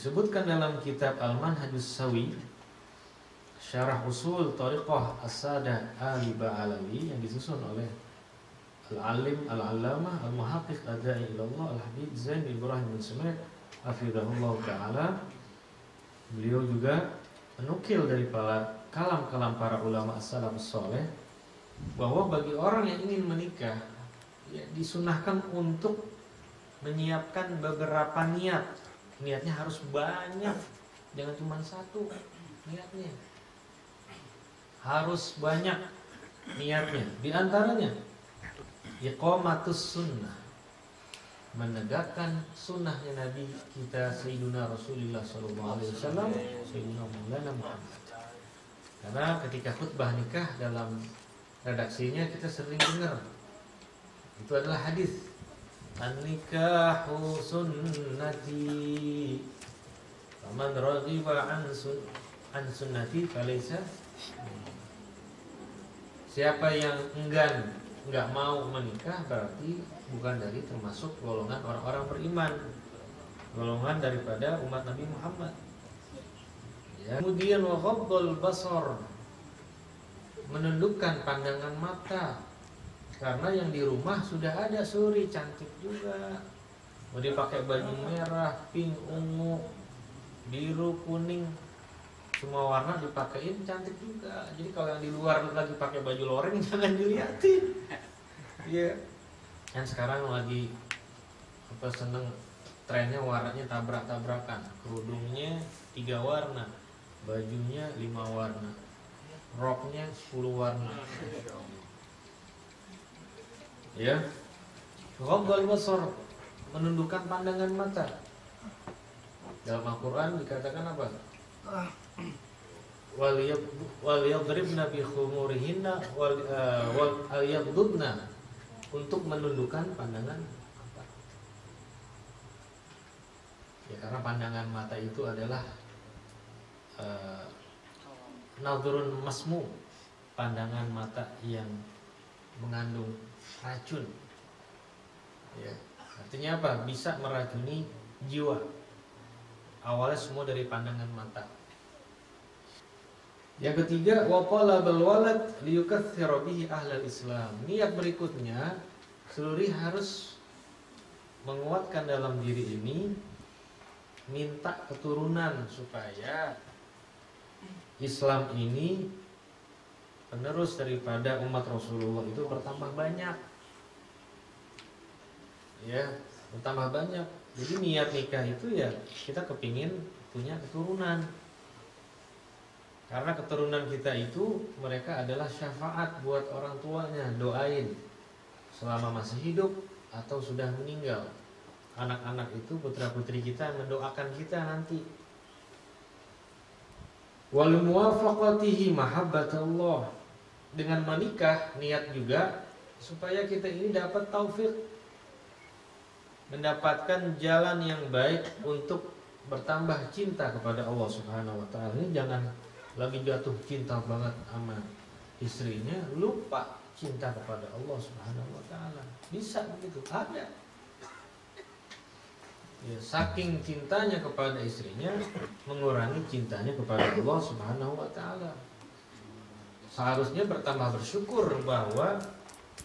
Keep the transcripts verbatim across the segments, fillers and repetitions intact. Disebutkan dalam kitab Al-Manhajus Sawi Syarah usul Tariqah As-Sadah Al-Ba'alawi yang disusun oleh Al-Alim Al-Allamah Al-Muhaqqiq Ad-Da'i Ilallah Al-Habib Zainal Ibrahim bin Sumair Hafizahullah Ta'ala. Beliau juga menukil dari kalam-kalam para ulama as-salafus saleh bahwa bagi orang yang ingin menikah ya, disunahkan untuk menyiapkan beberapa niat. Niatnya harus banyak, jangan cuma satu niatnya. Harus banyak niatnya. Di antaranya iqamatus sunnah, menegakkan sunnahnya Nabi kita Sayyiduna Rasulullah Sallallahu Alaihi Wasallam, Sayyiduna Maulana Muhammad. Karena ketika khutbah nikah dalam redaksinya kita sering dengar itu adalah hadis. An-nikahu sunnati, faman raghiba an sunnati falaysa. Siapa yang enggan, nggak mau menikah berarti bukan dari termasuk golongan orang-orang beriman, golongan daripada umat Nabi Muhammad. Ya. Kemudian wa ghaddul basar, menundukkan pandangan mata. Karena yang di rumah sudah ada suri cantik juga, mau dipakai baju merah, pink, ungu, biru, kuning, semua warna dipakein cantik juga. Jadi kalau yang di luar lagi pakai baju loreng jangan diliatin. Iya. Yeah. Yang sekarang lagi apa seneng trennya warnanya tabrak-tabrakan, kerudungnya tiga warna, bajunya lima warna, roknya sepuluh warna. Ya, ghaddul basar, menundukkan pandangan mata. Dalam Al-Quran dikatakan apa? Wal yadribna bi khumurihinna wal yadribna, untuk menundukkan pandangan mata. Ya, karena pandangan mata itu adalah uh, nadhrun masmu, pandangan mata yang mengandung racun, ya. Artinya apa? Bisa meracuni jiwa. Awalnya semua dari pandangan mata. Yang ketiga, waqala bal walad liyukaththiru bihi ahlal Islam. Niat berikutnya, seluruh harus menguatkan dalam diri ini, minta keturunan supaya Islam ini penerus daripada umat Rasulullah itu bertambah banyak, ya, bertambah banyak. Jadi niat nikah itu ya kita kepingin punya keturunan, karena keturunan kita itu mereka adalah syafaat buat orang tuanya. Doain selama masih hidup atau sudah meninggal, anak-anak itu putra putri kita mendoakan kita nanti. Wal muwafaqatihi mahabbatullah, dengan menikah niat juga supaya kita ini dapat taufik, mendapatkan jalan yang baik untuk bertambah cinta kepada Allah Subhanahu wa Ta'ala. Ini jangan lagi jatuh cinta banget sama istrinya, lupa cinta kepada Allah Subhanahu wa Ta'ala. Bisa begitu, ada ya, saking cintanya kepada istrinya mengurangi cintanya kepada Allah Subhanahu wa Ta'ala. Seharusnya bertambah bersyukur bahwa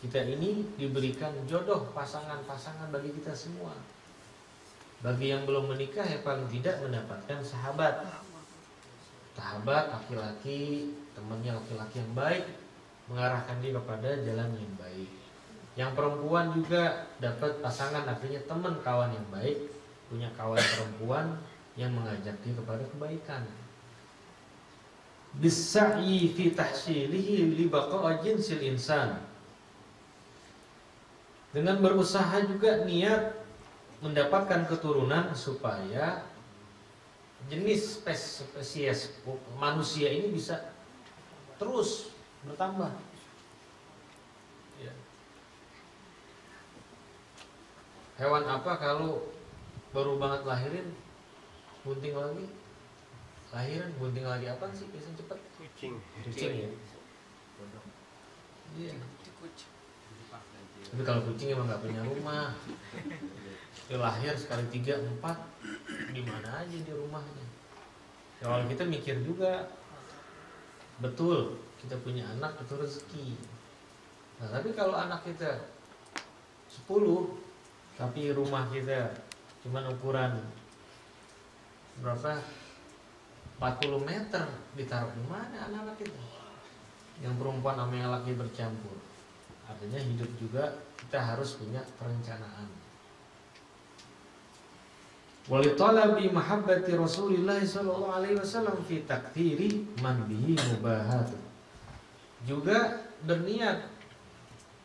kita ini diberikan jodoh, pasangan-pasangan bagi kita semua. Bagi yang belum menikah ya paling tidak mendapatkan sahabat, sahabat laki-laki, temannya laki-laki yang baik, mengarahkan dia kepada jalan yang baik. Yang perempuan juga dapat pasangan, artinya teman kawan yang baik, punya kawan perempuan yang mengajak dia kepada kebaikan. Bissa'i fi tahsilihi li baqa'i jinsil insan, dengan berusaha juga niat mendapatkan keturunan supaya jenis spesies manusia ini bisa terus bertambah. Hewan apa kalau baru banget lahirin bunting lagi, lahiran bunting lagi, apa sih biasanya cepet? Kucing. Kucing ya. Iya. Kucing. Tapi kalau kucing emang nggak punya rumah. Dia lahir sekali tiga empat di mana aja di rumahnya. Kalau hmm. kita mikir juga, betul kita punya anak itu rezeki. Nah, tapi kalau anak kita sepuluh tapi rumah kita cuman ukuran berapa? empat puluh meter, ditaruh di mana anak-anak itu? Yang perempuan sama yang laki bercampur. Artinya hidup juga kita harus punya perencanaan. Walithalabi mahabbati Rasulillah sallallahu alaihi wasallam fi takthiri man bihi mubahat. Juga berniat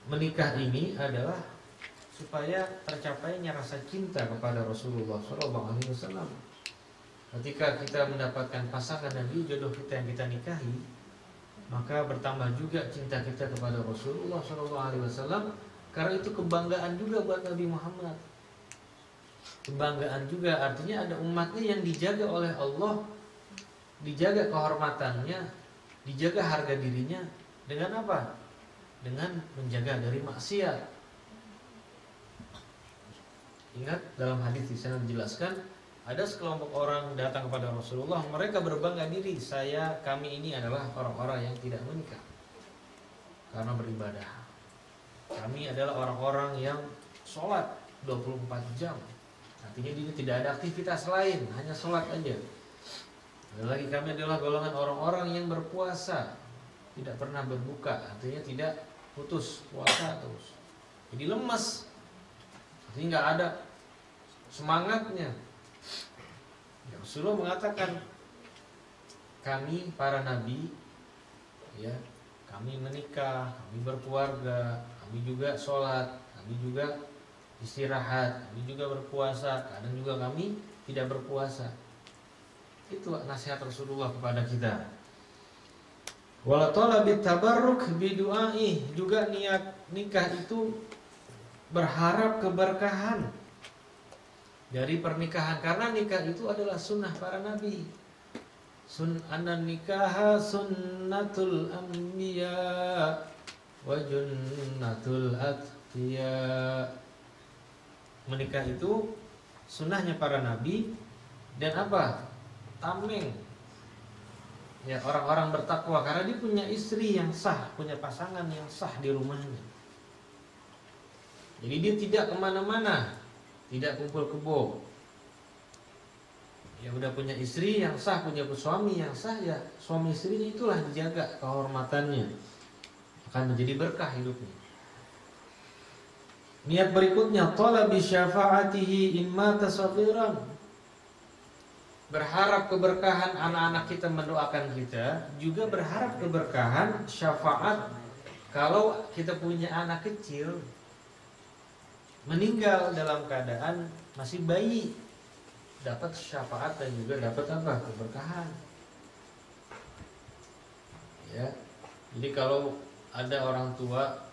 menikah ini adalah supaya tercapainya rasa cinta kepada Rasulullah sallallahu alaihi wasallam. Ketika kita mendapatkan pasangan Nabi, jodoh kita yang kita nikahi, maka bertambah juga cinta kita kepada Rasulullah shallallahu alaihi wasallam. Karena itu kebanggaan juga buat Nabi Muhammad. Kebanggaan juga, artinya ada umatnya yang dijaga oleh Allah, dijaga kehormatannya, dijaga harga dirinya. Dengan apa? Dengan menjaga dari maksiat. Ingat dalam hadis di sana dijelaskan, ada sekelompok orang datang kepada Rasulullah, mereka berbangga diri, saya, kami ini adalah orang-orang yang tidak menikah karena beribadah. Kami adalah orang-orang yang sholat dua puluh empat jam. Artinya dia tidak ada aktivitas lain, hanya sholat aja. Dan lagi kami adalah golongan orang-orang yang berpuasa, tidak pernah berbuka, artinya tidak putus puasa terus. Jadi lemas, artinya nggak ada semangatnya. Ya, Rasulullah mengatakan, kami para nabi, ya, kami menikah, kami berkeluarga, kami juga sholat, kami juga istirahat, kami juga berpuasa, kadang juga kami tidak berpuasa. Itu nasihat Rasulullah kepada kita. Wala talabit tabarruk bi du'aih, juga niat nikah itu berharap keberkahan dari pernikahan, karena nikah itu adalah sunnah para nabi. Sunnah nikaha sunnatul anbiya wa junnatul atqiya. Menikah itu sunnahnya para nabi dan apa? Tameng. Ya, orang-orang bertakwa karena dia punya istri yang sah, punya pasangan yang sah di rumahnya. Jadi dia tidak kemana-mana, tidak kumpul kebo. Ya udah punya istri yang sah, punya suami yang sah, ya suami istrinya itulah dijaga kehormatannya, akan menjadi berkah hidupnya. Niat berikutnya, talabi syafa'atihi imma tasaghiran, berharap keberkahan anak-anak kita mendoakan kita, juga berharap keberkahan syafaat kalau kita punya anak kecil meninggal dalam keadaan masih bayi, dapat syafaat dan juga dapat apa? Keberkahan. Ya, jadi kalau ada orang tua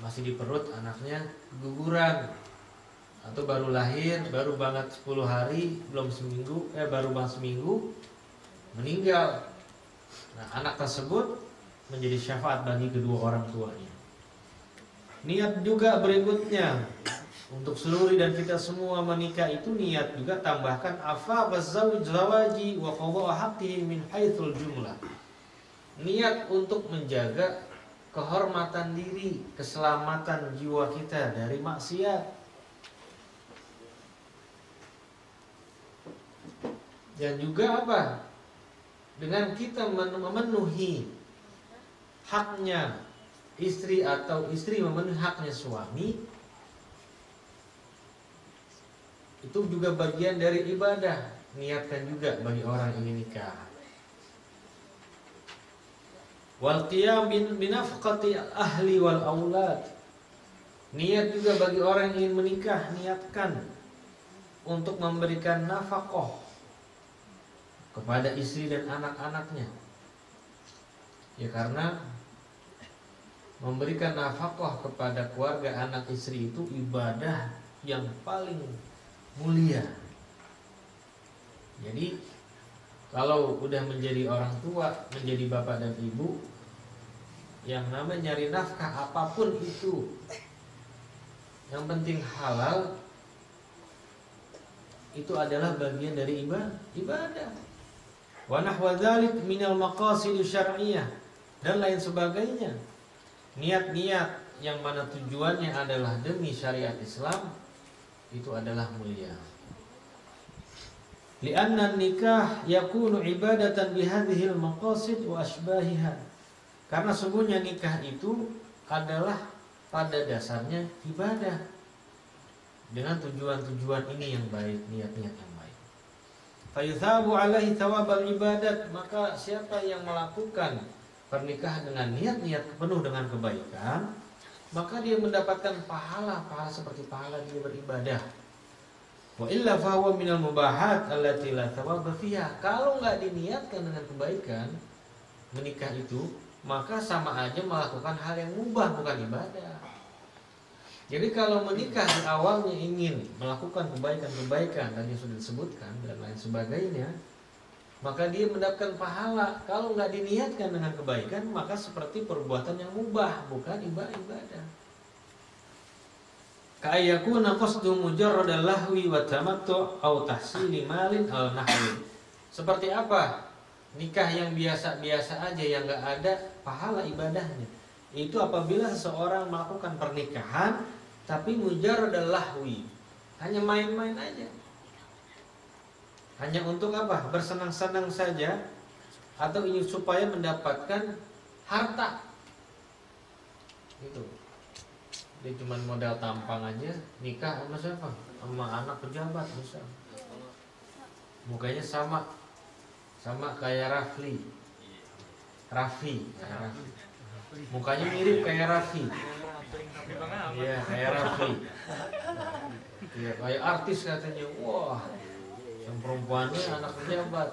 masih di perut anaknya keguguran atau baru lahir, baru banget sepuluh hari, belum seminggu, eh baru bang seminggu meninggal. Nah, anak tersebut menjadi syafaat bagi kedua orang tuanya. Niat juga berikutnya untuk seluruh dan kita semua menikah itu, niat juga tambahkan afa bazauj zawaji wa qadha haqqihi min haitsul jumlah. Niat untuk menjaga kehormatan diri, keselamatan jiwa kita dari maksiat. Dan juga apa? Dengan kita memenuhi haknya istri atau istri memenuhi haknya suami, itu juga bagian dari ibadah. Niatkan juga bagi orang yang ingin nikah. Wal qiyam bi nafqati ahli wal aulad. Niat juga bagi orang yang ingin menikah, niatkan untuk memberikan nafkah kepada istri dan anak-anaknya. Ya, karena memberikan nafkah kepada keluarga anak istri itu ibadah yang paling mulia. Jadi kalau udah menjadi orang tua, menjadi bapak dan ibu, yang namanya nyari nafkah apapun itu, yang penting halal, itu adalah bagian dari ibadah. Wa nahwa dzalik minal maqasid syar'iyyah, dan lain sebagainya. Niat-niat yang mana tujuannya adalah demi syariat Islam itu adalah mulia. Li'anna nikah yakunu ibadatan bihadhil maqasid wa asbahiha. Karena sungguhnya nikah itu adalah pada dasarnya ibadah dengan tujuan-tujuan ini yang baik, niat-niat yang baik. Fa yuthabu alaihi thawabul ibadat, maka siapa yang melakukan pernikahan dengan niat-niat penuh dengan kebaikan, maka dia mendapatkan pahala-pahala seperti pahala dia beribadah. Wa illa fa huwa minal mubahat allati la thawaba fiha. Kalau nggak diniatkan dengan kebaikan menikah itu, maka sama aja melakukan hal yang mubah, bukan ibadah. Jadi kalau menikah di awalnya ingin melakukan kebaikan-kebaikan tadi sudah disebutkan dan lain sebagainya, maka dia mendapatkan pahala. Kalau nggak diniatkan dengan kebaikan, maka seperti perbuatan yang mubah, bukan ibadah. Ka'ayakuna qasdu mujarrada lahwi wa tamattu' aw tahsili malin aw nahwi. Seperti apa? Nikah yang biasa-biasa aja, yang gak ada pahala ibadahnya. Itu apabila seseorang melakukan pernikahan tapi mujarrad lahwi, hanya main-main aja, hanya untuk apa? Bersenang-senang saja, atau ingin supaya mendapatkan harta gitu. Dia cuma modal tampang aja. Nikah sama siapa? Sama anak pejabat misalnya, mukanya sama sama kayak Rafli, Raffi, kayak Raffi. Mukanya mirip kayak Raffi, ya kayak Raffi, ya kayak artis katanya. Wah, yang perempuannya anak pejabat,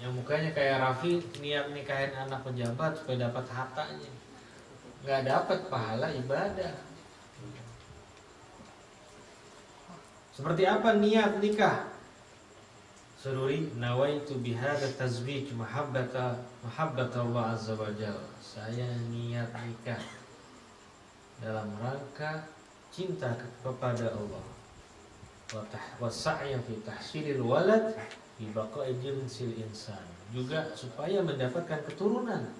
yang mukanya kayak Raffi, niat nikahin anak pejabat supaya dapat hartanya, nggak dapat pahala ibadah. Seperti apa niat nikah? Sururi nawaitu bihada tazwij mahabbata mahabbata Allah azza wa jalla. Saya niat nikah dalam rangka cinta kepada Allah. Wa sa'ya fi tahsilil walad bi baqa'i jinsil insan. Juga supaya mendapatkan keturunan,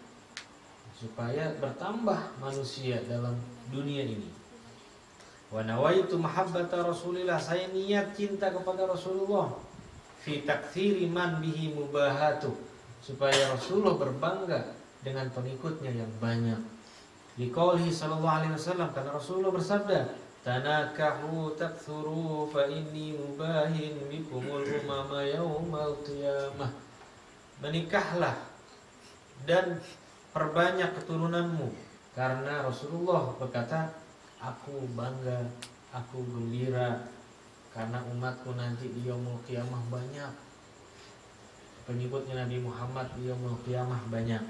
supaya bertambah manusia dalam dunia ini. Wa nawaitu mahabbata Rasulillah, saya niat cinta kepada Rasulullah. Fi takthiri man bihi mubahatu, supaya Rasulullah berbangga dengan pengikutnya yang banyak. Liqaulihi sallallahu alaihi wasallam, karena Rasulullah bersabda, tanakahu takthuru fa inni mubahin bikumul umama yaumal qiyamah. Menikahlah dan perbanyak keturunanmu, karena Rasulullah berkata, aku bangga, aku gembira karena umatku nanti di yaumul qiyamah banyak. Pengikutnya Nabi Muhammad di yaumul qiyamah banyak.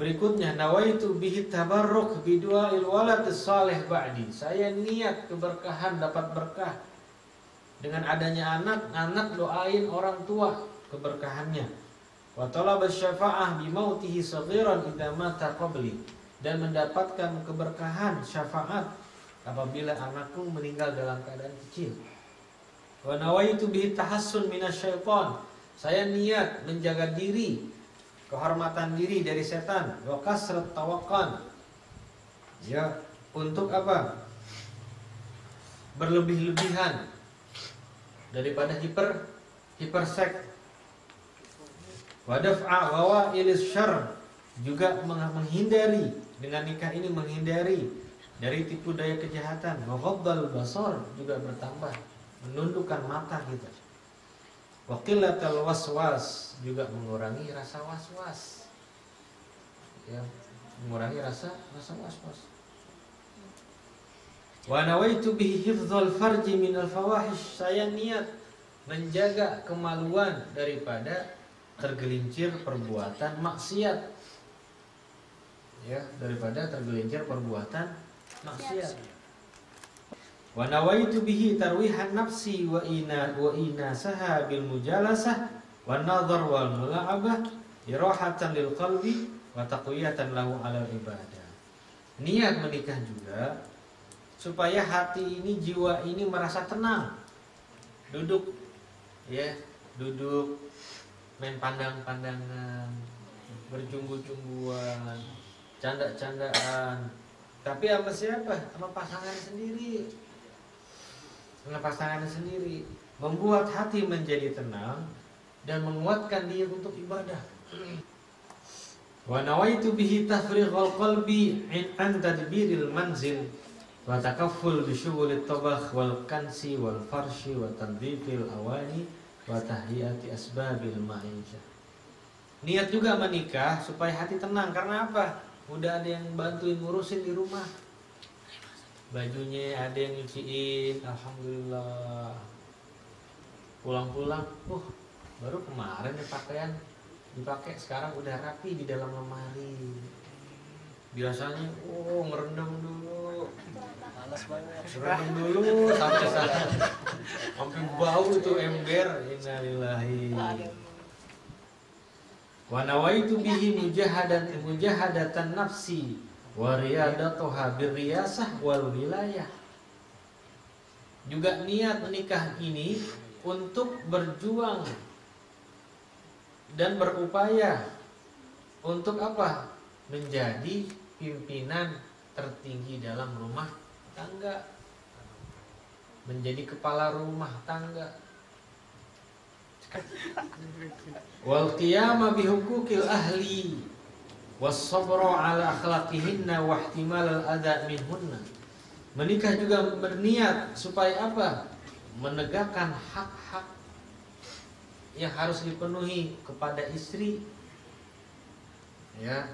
Berikutnya, nawaitu bihi tabarruk bidu'ail walad salih ba'di. Saya niat keberkahan, dapat berkah dengan adanya anak, anak doain orang tua keberkahannya. Wa talaba syafa'ah bi mautihi saghiran idza mata qabli, dan mendapatkan keberkahan syafaat apabila anakku meninggal dalam keadaan kecil. Wa nawaitu bihi tahassun minasyaitan, saya niat menjaga diri, kehormatan diri dari setan. Wa kasrat tawakkan, ya untuk apa? Berlebih-lebihan daripada hiper hipersek. Wa daf'a wawailis syarr, juga menghindari dengan nikah ini, menghindari dari tipu daya kejahatan. Wa ghaddal basar, juga bertambah menundukkan mata kita. Wa qillatal waswas, juga mengurangi rasa was-was. Ya, mengurangi rasa rasa was-was. Wa nawaitu bihi hifdzal farji minal fawahish, saya niat menjaga kemaluan daripada tergelincir perbuatan maksiat. Ya, daripada tergelincir perbuatan maksiat. Wa nawaitu bihi tarwihan nafsi wa ina wa inasaha bil mujalasah wan nadhar wal mula'abah irahatan lil qalbi wa taqwiyatan lahu ala ibadah. Niat menikah juga supaya hati ini, jiwa ini merasa tenang duduk ya, duduk main pandang-pandangan, berjunggu-jungguan, canda-candaan, tapi sama siapa? Sama pasangan sendiri, sama pasangan sendiri, membuat hati menjadi tenang dan menguatkan dia untuk ibadah. Wa nawaitu bihi tafrighal qalbi an tadbiril manzil wa takafful bi syughulil tabakh wal kansi wal farshi wa tanzifil awani wa tahyiyati asbabil ma'isyah. Niat juga menikah supaya hati tenang, karena apa? Udah ada yang bantuin ngurusin di rumah. Bajunya ada yang nyuciin, alhamdulillah. Pulang-pulang, uh, baru kemarin ya pakaian dipakai, sekarang udah rapi di dalam lemari. Biasanya, oh ngerendam dulu, malas banget. Rendam dulu sampai sana, sampai bau itu ember. Innalillahi. Wa nawaitu bihi mujahadatan mujahadatan nafsi wa riyadatuha birriyasah wal wilayah. Juga niat menikah ini untuk berjuang dan berupaya untuk apa? Menjadi pimpinan tertinggi dalam rumah tangga, menjadi kepala rumah tangga. Wal qiyama bi huquqil ahli was sabra ala akhlaqihinna wa ihtimal al adha minhunna. Menikah juga berniat supaya apa? Menegakkan hak-hak yang harus dipenuhi kepada istri, ya,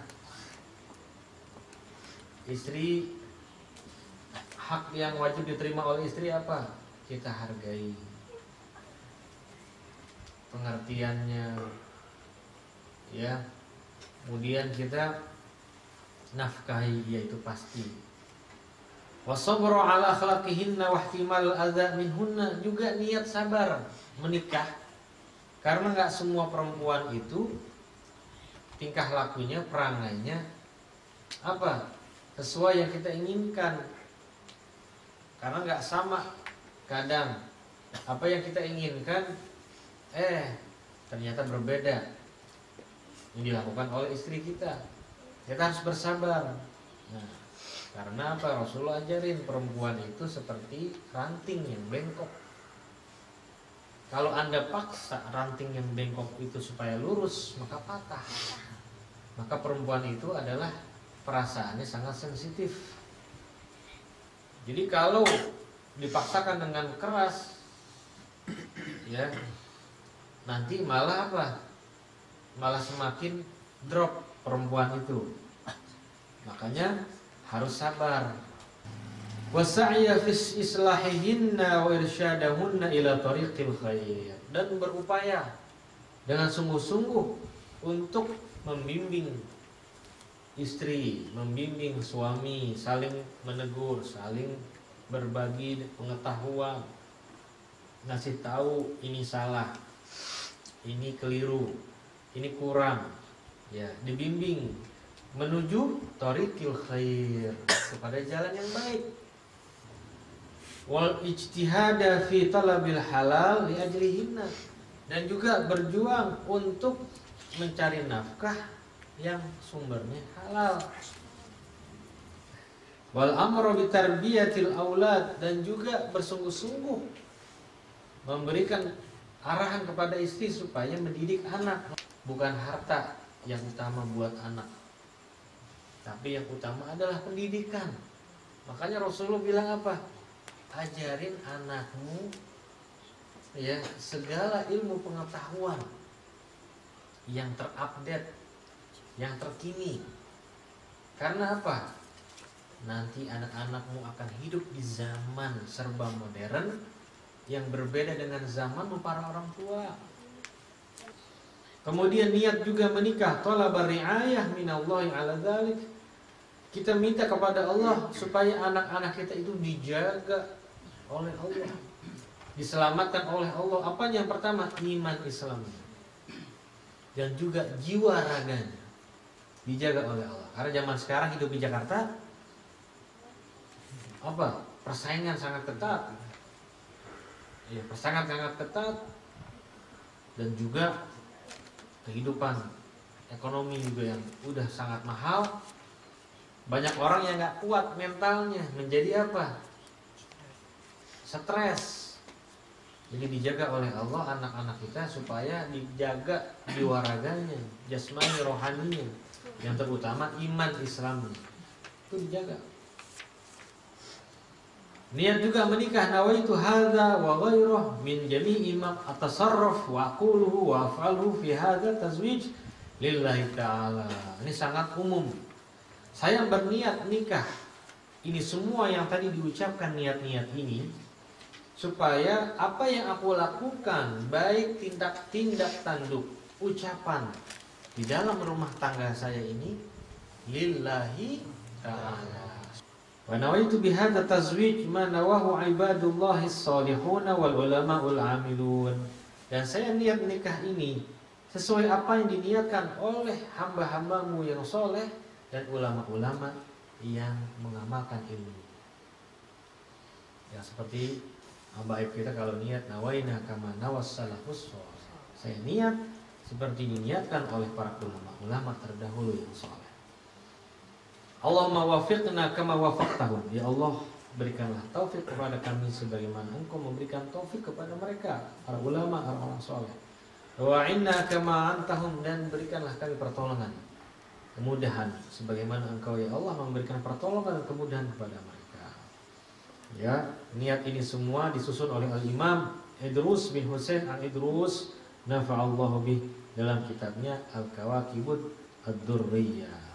istri. Hak yang wajib diterima oleh istri apa? Kita hargai pengertiannya, ya, kemudian kita nafkahi dia, itu pasti. Wasabru ala akhlaqihinna wa ihtimal adza minhunna, juga niat sabar menikah. Karena nggak semua perempuan itu tingkah lakunya, perangainya apa sesuai yang kita inginkan. Karena nggak sama, kadang apa yang kita inginkan eh ternyata berbeda yang dilakukan oleh istri kita. Kita harus bersabar. Nah, karena apa? Rasulullah ajarin perempuan itu seperti ranting yang bengkok. Kalau Anda paksa ranting yang bengkok itu supaya lurus, maka patah. Maka perempuan itu adalah perasaannya sangat sensitif. Jadi kalau dipaksakan dengan keras, ya, nanti malah apa? Malah semakin drop perempuan itu. Makanya harus sabar. Wasa'ya fis islahihinna wa irsyadahunna ila tariqil khair, dan berupaya dengan sungguh-sungguh untuk membimbing istri, membimbing suami, saling menegur, saling berbagi pengetahuan, ngasih tahu ini salah, ini keliru, ini kurang, ya, dibimbing menuju tariqil khair, kepada jalan yang baik. Wal ijtihada fi talabil halal li ajrihinna, dan juga berjuang untuk mencari nafkah yang sumbernya halal. Wal amru bi tarbiyatil aulad, dan juga bersungguh-sungguh memberikan arahan kepada istri supaya mendidik anak. Bukan harta yang utama buat anak, tapi yang utama adalah pendidikan. Makanya Rasulullah bilang apa? Ajarin anakmu, ya, segala ilmu pengetahuan yang terupdate, yang terkini. Karena apa? Nanti anak-anakmu akan hidup di zaman serba modern yang berbeda dengan zamanmu para orang tua. Kemudian niat juga menikah, talabar riayah minallahi ala dzalik. Kita minta kepada Allah supaya anak-anak kita itu dijaga oleh Allah, diselamatkan oleh Allah. Apa yang pertama? Iman Islamnya, dan juga jiwa raganya dijaga oleh Allah. Karena zaman sekarang hidup di Jakarta apa? Persaingan sangat ketat, ya, sangat-sangat ketat, dan juga kehidupan ekonomi juga yang udah sangat mahal. Banyak orang yang nggak kuat mentalnya, menjadi apa? Stres. Jadi dijaga oleh Allah anak-anak kita supaya dijaga diwaraganya, jasmani, rohaninya, yang terutama iman Islamnya itu dijaga. Niat juga menikah, nawaitu hadza wa ghairah min jami'i ma atasarraf wa aquluhu wa af'aluhu fi hadza tazwij lillahi ta'ala. Ini sangat umum. Saya berniat nikah. Ini semua yang tadi diucapkan niat-niat ini supaya apa yang aku lakukan, baik tindak-tindak tanduk, ucapan di dalam rumah tangga saya ini lillahi ta'ala. Wa nawaitu bihadza tazwij ma nawahu ibadullahi sholihuna wal ulama'ul amilun. Dan saya niat nikah ini sesuai apa yang diniatkan oleh hamba-hambamu yang soleh dan ulama-ulama yang mengamalkan ilmu. Ya, seperti habaib kita kalau niat, nawaina kama nawas salafus sholih. Saya niat seperti diniatkan oleh para ulama-ulama terdahulu yang soleh. Allahumma wafiqna kama wafaqtahum. Ya Allah, berikanlah taufik kepada kami sebagaimana Engkau memberikan taufik kepada mereka, para ulama, orang-orang soleh. Wa'inna kama antahum, dan berikanlah kami pertolongan, kemudahan sebagaimana Engkau ya Allah memberikan pertolongan dan kemudahan kepada mereka. Ya, niat ini semua disusun oleh Al-Imam Idrus bin Husain Al-Idrus nafa'allahu bih dalam kitabnya Al-Kawakib Ad-Durriyah.